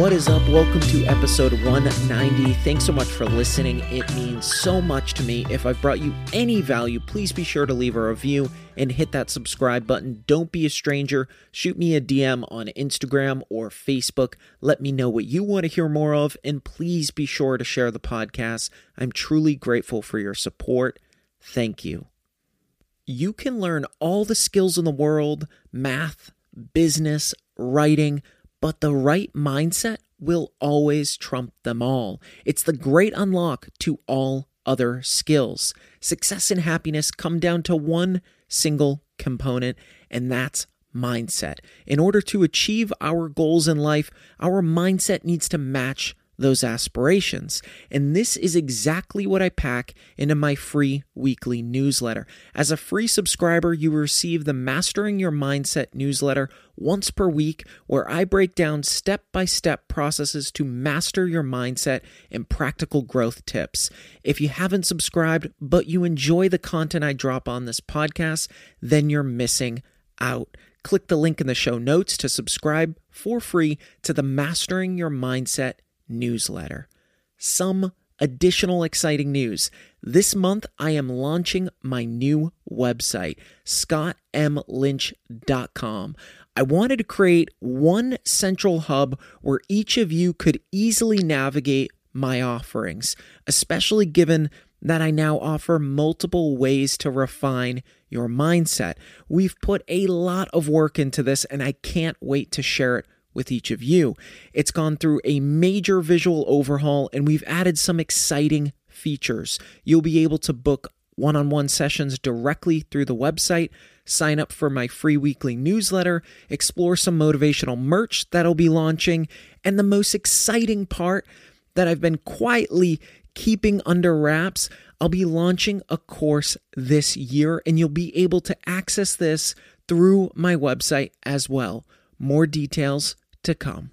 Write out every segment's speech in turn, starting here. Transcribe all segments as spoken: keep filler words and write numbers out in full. What is up? Welcome to episode one ninety. Thanks so much for listening. It means so much to me. If I've brought you any value, please be sure to leave a review and hit that subscribe button. Don't be a stranger. Shoot me a D M on Instagram or Facebook. Let me know what you want to hear more of, and please be sure to share the podcast. I'm truly grateful for your support. Thank you. You can learn all the skills in the world, math, business, writing, but the right mindset will always trump them all. It's the great unlock to all other skills. Success and happiness come down to one single component, and that's mindset. In order to achieve our goals in life, our mindset needs to match those aspirations. And this is exactly what I pack into my free weekly newsletter. As a free subscriber, you receive the Mastering Your Mindset newsletter once per week, where I break down step-by-step processes to master your mindset and practical growth tips. If you haven't subscribed, but you enjoy the content I drop on this podcast, then you're missing out. Click the link in the show notes to subscribe for free to the Mastering Your Mindset newsletter. Some additional exciting news. This month, I am launching my new website, scott m lynch dot com. I wanted to create one central hub where each of you could easily navigate my offerings, especially given that I now offer multiple ways to refine your mindset. We've put a lot of work into this, and I can't wait to share it with each of you. It's gone through a major visual overhaul, and we've added some exciting features. You'll be able to book one-on-one sessions directly through the website, sign up for my free weekly newsletter, explore some motivational merch that'll be launching, and the most exciting part that I've been quietly keeping under wraps, I'll be launching a course this year, and you'll be able to access this through my website as well. More details to come.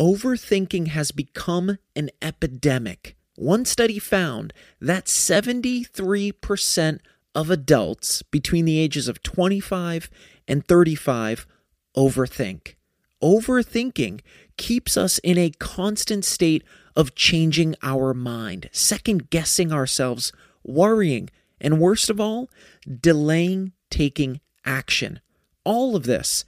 Overthinking has become an epidemic. One study found that seventy-three percent of adults between the ages of twenty-five and thirty-five overthink. Overthinking keeps us in a constant state of changing our mind, second-guessing ourselves, worrying, and worst of all, delaying taking action. All of this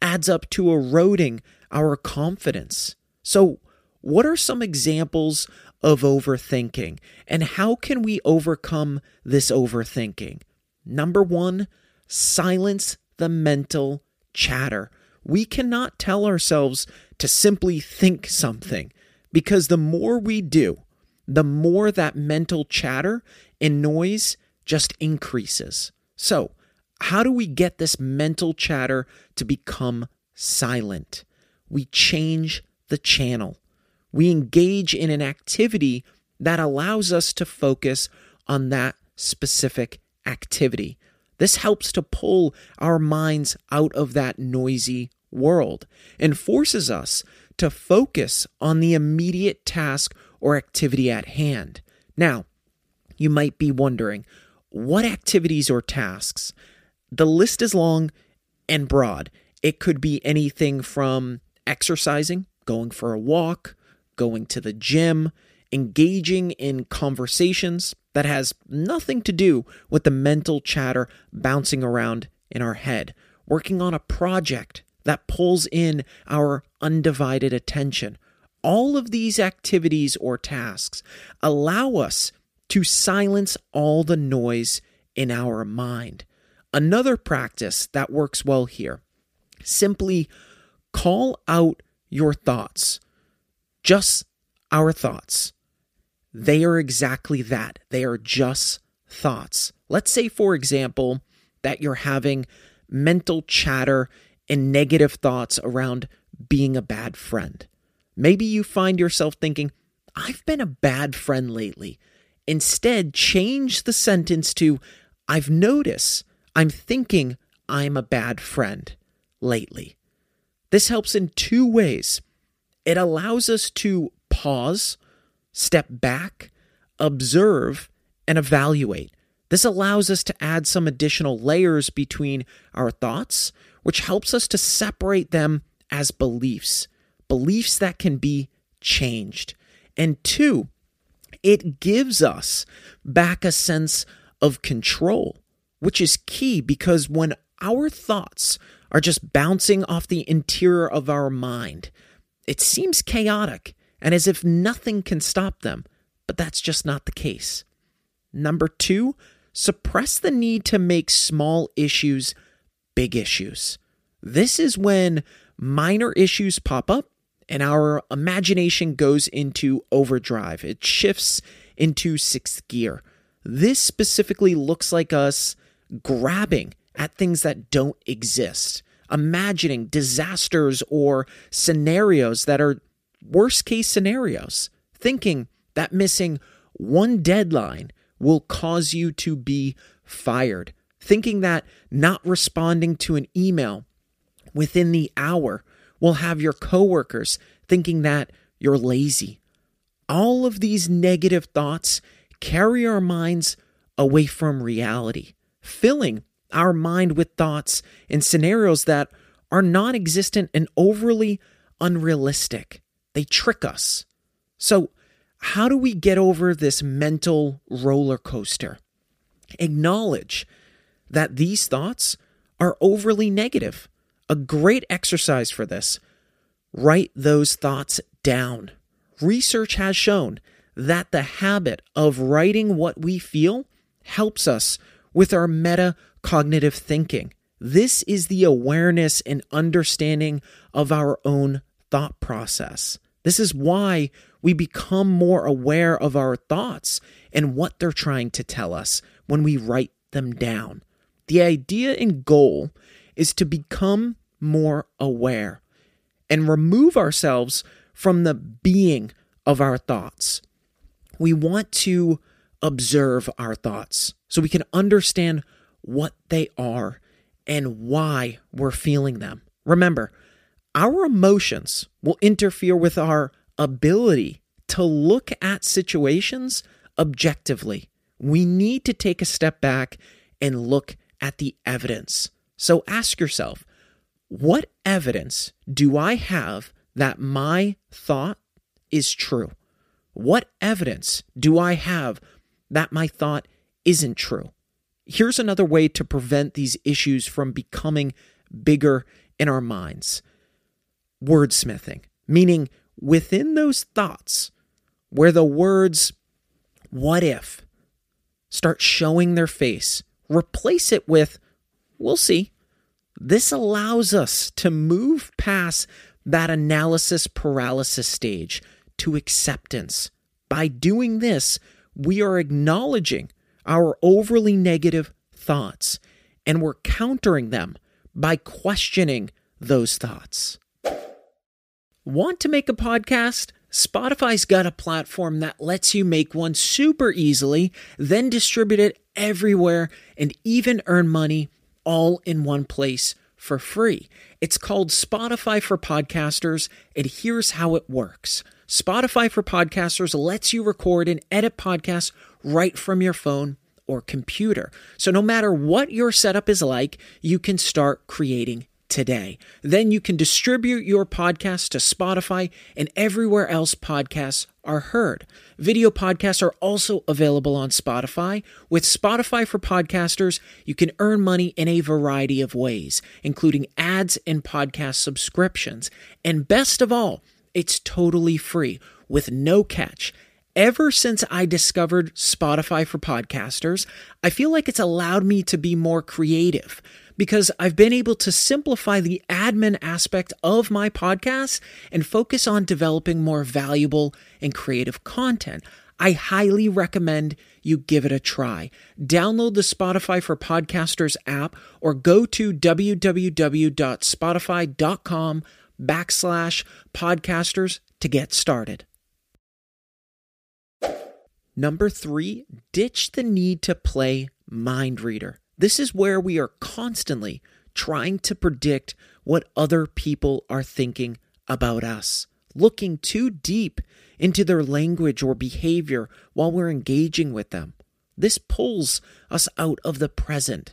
adds up to eroding our confidence. So, what are some examples of overthinking, and how can we overcome this overthinking? Number one, silence the mental chatter. We cannot tell ourselves to simply think something, because the more we do, the more that mental chatter and noise just increases. So, how do we get this mental chatter to become silent? We change the channel. We engage in an activity that allows us to focus on that specific activity. This helps to pull our minds out of that noisy world and forces us to focus on the immediate task or activity at hand. Now, you might be wondering, what activities or tasks? The list is long and broad. It could be anything from exercising, going for a walk, going to the gym, engaging in conversations that has nothing to do with the mental chatter bouncing around in our head, working on a project that pulls in our undivided attention. All of these activities or tasks allow us to silence all the noise in our mind. Another practice that works well here, simply call out your thoughts. Just our thoughts. They are exactly that. They are just thoughts. Let's say, for example, that you're having mental chatter and negative thoughts around being a bad friend. Maybe you find yourself thinking, I've been a bad friend lately. Instead, change the sentence to, I've noticed I'm thinking I'm a bad friend lately. This helps in two ways. It allows us to pause, step back, observe, and evaluate. This allows us to add some additional layers between our thoughts, which helps us to separate them as beliefs, beliefs that can be changed. And two, it gives us back a sense of control, which is key because when our thoughts are just bouncing off the interior of our mind, it seems chaotic and as if nothing can stop them, but that's just not the case. Number two, suppress the need to make small issues big issues. This is when minor issues pop up and our imagination goes into overdrive. It shifts into sixth gear. This specifically looks like us grabbing at things that don't exist, imagining disasters or scenarios that are worst-case scenarios, thinking that missing one deadline will cause you to be fired, thinking that not responding to an email within the hour will have your coworkers thinking that you're lazy. All of these negative thoughts carry our minds away from reality, filling our mind with thoughts and scenarios that are non-existent and overly unrealistic. They trick us. So how do we get over this mental roller coaster? Acknowledge that these thoughts are overly negative. A great exercise for this. Write those thoughts down. Research has shown that the habit of writing what we feel helps us with our metacognitive thinking. This is the awareness and understanding of our own thought process. This is why we become more aware of our thoughts and what they're trying to tell us when we write them down. The idea and goal is to become more aware and remove ourselves from the being of our thoughts. We want to observe our thoughts so we can understand what they are and why we're feeling them. Remember, our emotions will interfere with our ability to look at situations objectively. We need to take a step back and look at the evidence. So ask yourself, what evidence do I have that my thought is true? What evidence do I have that my thought isn't true? Here's another way to prevent these issues from becoming bigger in our minds. Wordsmithing, meaning within those thoughts where the words, what if, start showing their face, replace it with, we'll see. This allows us to move past that analysis paralysis stage to acceptance. By doing this, we are acknowledging our overly negative thoughts, and we're countering them by questioning those thoughts. Want to make a podcast? Spotify's got a platform that lets you make one super easily, then distribute it everywhere, and even earn money all in one place for free. It's called Spotify for Podcasters, and here's how it works. Spotify for Podcasters lets you record and edit podcasts right from your phone or computer. So no matter what your setup is like, you can start creating today. Then you can distribute your podcast to Spotify and everywhere else podcasts are heard. Video podcasts are also available on Spotify. With Spotify for Podcasters, you can earn money in a variety of ways, including ads and podcast subscriptions. And best of all, it's totally free with no catch. Ever since I discovered Spotify for Podcasters, I feel like it's allowed me to be more creative because I've been able to simplify the admin aspect of my podcast and focus on developing more valuable and creative content. I highly recommend you give it a try. Download the Spotify for Podcasters app or go to www.spotify.com backslash podcasters to get started. Number three, ditch the need to play mind reader. This is where we are constantly trying to predict what other people are thinking about us, looking too deep into their language or behavior while we're engaging with them. This pulls us out of the present,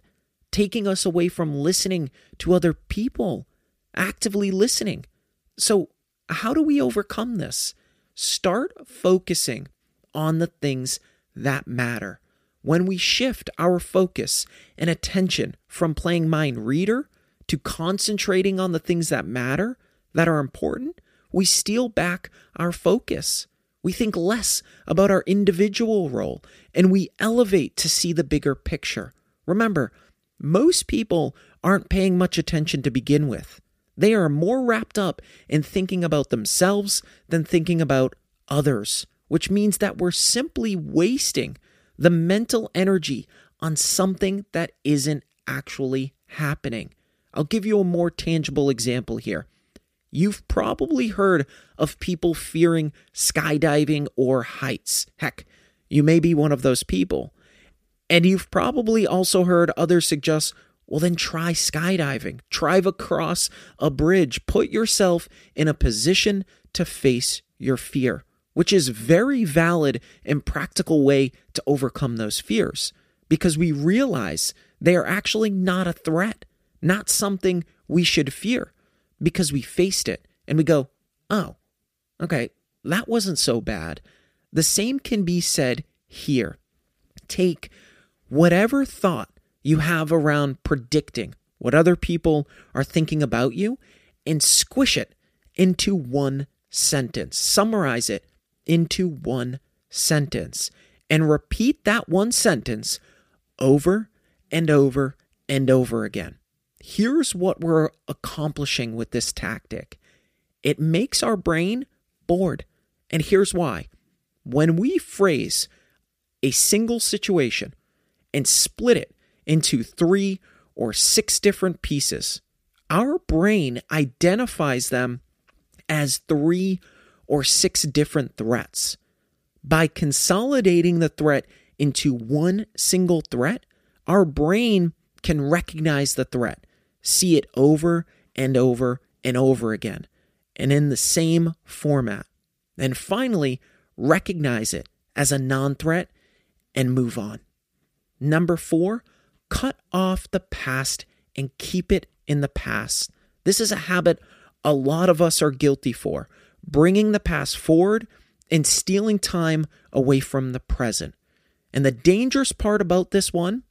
taking us away from listening to other people, actively listening. So how do we overcome this? Start focusing on the things that matter. When we shift our focus and attention from playing mind reader to concentrating on the things that matter, that are important, we steal back our focus. We think less about our individual role and we elevate to see the bigger picture. Remember, most people aren't paying much attention to begin with. They are more wrapped up in thinking about themselves than thinking about others, which means that we're simply wasting the mental energy on something that isn't actually happening. I'll give you a more tangible example here. You've probably heard of people fearing skydiving or heights. Heck, you may be one of those people. And you've probably also heard others suggest, well, then try skydiving, try across a bridge, put yourself in a position to face your fear, which is very valid and practical way to overcome those fears because we realize they are actually not a threat, not something we should fear because we faced it and we go, oh, okay, that wasn't so bad. The same can be said here. Take whatever thought you have around predicting what other people are thinking about you and squish it into one sentence. Summarize it into one sentence and repeat that one sentence over and over and over again. Here's what we're accomplishing with this tactic. It makes our brain bored. And here's why. When we phrase a single situation and split it into three or six different pieces, our brain identifies them as three or six different threats. By consolidating the threat into one single threat, our brain can recognize the threat, see it over and over and over again, and in the same format. And finally, recognize it as a non-threat and move on. Number four, cut off the past and keep it in the past. This is a habit a lot of us are guilty for, bringing the past forward and stealing time away from the present. And the dangerous part about this one,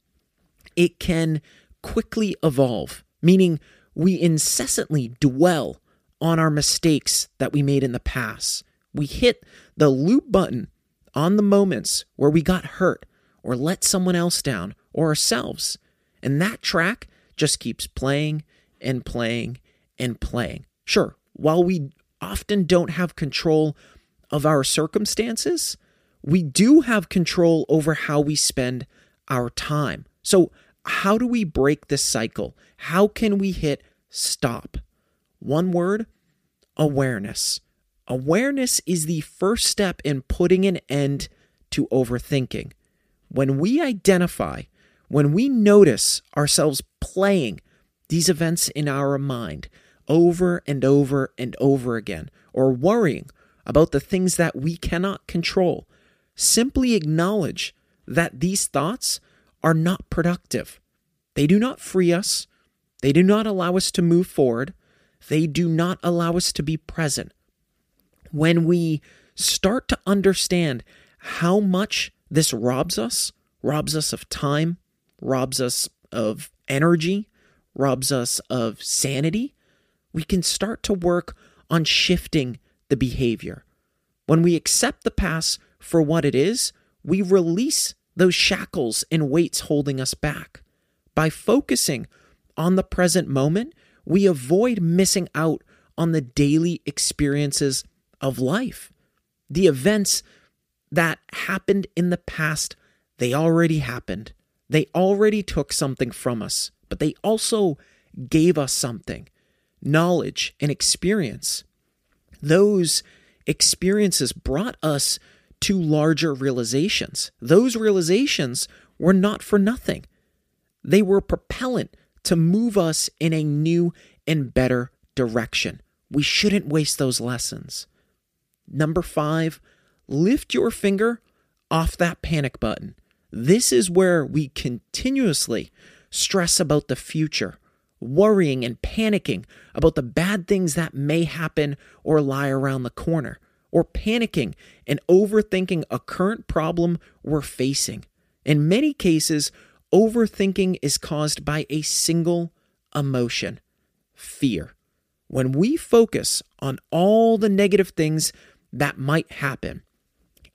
it can quickly evolve, meaning we incessantly dwell on our mistakes that we made in the past. We hit the loop button on the moments where we got hurt or let someone else down or ourselves. And that track just keeps playing and playing and playing. Sure, while we often don't have control of our circumstances, we do have control over how we spend our time. So how do we break this cycle? How can we hit stop? One word, awareness. Awareness is the first step in putting an end to overthinking. When we identify When we notice ourselves playing these events in our mind over and over and over again, or worrying about the things that we cannot control, simply acknowledge that these thoughts are not productive. They do not free us. They do not allow us to move forward. They do not allow us to be present. When we start to understand how much this robs us, robs us of time, robs us of energy, robs us of sanity, we can start to work on shifting the behavior. When we accept the past for what it is, we release those shackles and weights holding us back. By focusing on the present moment, we avoid missing out on the daily experiences of life. The events that happened in the past, they already happened. They already took something from us, but they also gave us something, knowledge and experience. Those experiences brought us to larger realizations. Those realizations were not for nothing. They were propellant to move us in a new and better direction. We shouldn't waste those lessons. Number five, lift your finger off that panic button. This is where we continuously stress about the future, worrying and panicking about the bad things that may happen or lie around the corner, or panicking and overthinking a current problem we're facing. In many cases, overthinking is caused by a single emotion, fear. When we focus on all the negative things that might happen,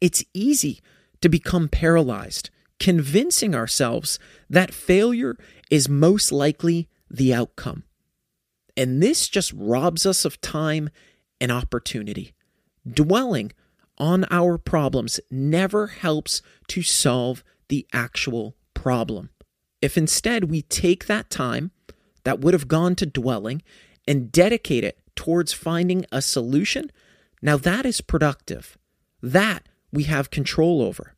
it's easy to become paralyzed, convincing ourselves that failure is most likely the outcome. And this just robs us of time and opportunity. Dwelling on our problems never helps to solve the actual problem. If instead we take that time that would have gone to dwelling and dedicate it towards finding a solution, now that is productive. That we have control over.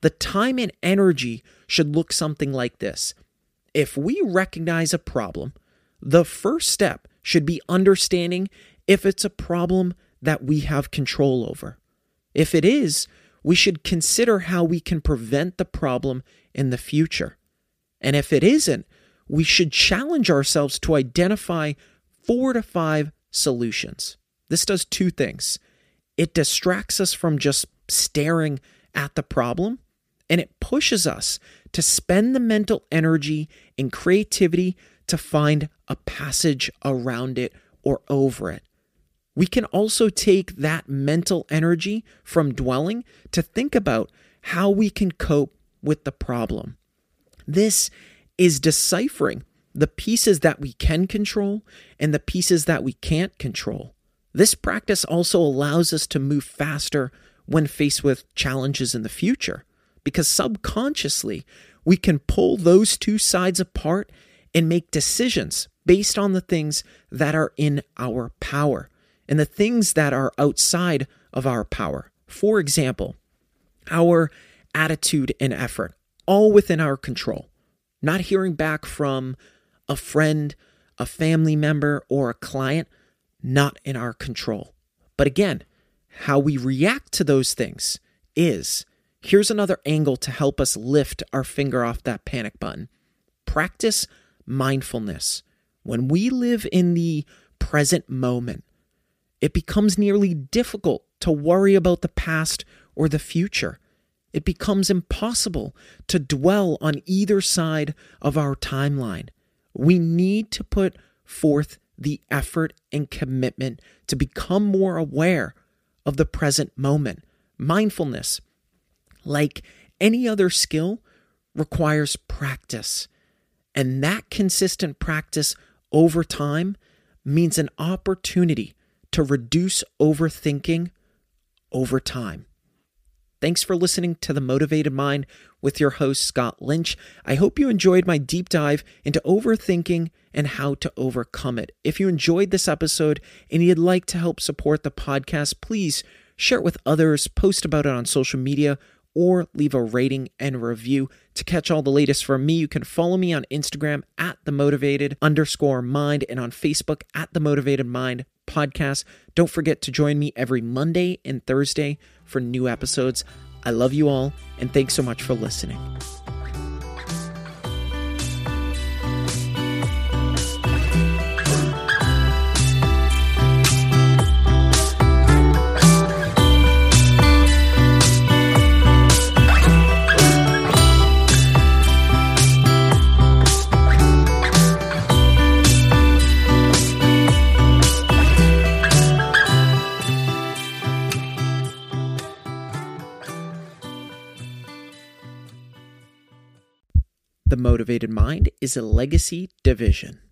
The time and energy should look something like this. If we recognize a problem, the first step should be understanding if it's a problem that we have control over. If it is, we should consider how we can prevent the problem in the future. And if it isn't, we should challenge ourselves to identify four to five solutions. This does two things. It distracts us from just staring at the problem, and it pushes us to spend the mental energy and creativity to find a passage around it or over it. We can also take that mental energy from dwelling to think about how we can cope with the problem. This is deciphering the pieces that we can control and the pieces that we can't control. This practice also allows us to move faster when faced with challenges in the future, because subconsciously we can pull those two sides apart and make decisions based on the things that are in our power and the things that are outside of our power. For example, our attitude and effort, all within our control. Not hearing back from a friend, a family member, or a client, not in our control. But again, how we react to those things is, here's another angle to help us lift our finger off that panic button. Practice mindfulness. When we live in the present moment, it becomes nearly difficult to worry about the past or the future. It becomes impossible to dwell on either side of our timeline. We need to put forth the effort and commitment to become more aware of the present moment. Mindfulness, like any other skill, requires practice. And that consistent practice over time means an opportunity to reduce overthinking over time. Thanks for listening to The Motivated Mind with your host, Scott Lynch. I hope you enjoyed my deep dive into overthinking and how to overcome it. If you enjoyed this episode and you'd like to help support the podcast, please share it with others, post about it on social media, or leave a rating and review. To catch all the latest from me, you can follow me on Instagram at themotivated underscore mind and on Facebook at themotivatedmind podcast. Don't forget to join me every Monday and Thursday for new episodes. I love you all, and thanks so much for listening. The Motivated Mind is a Legacy Division.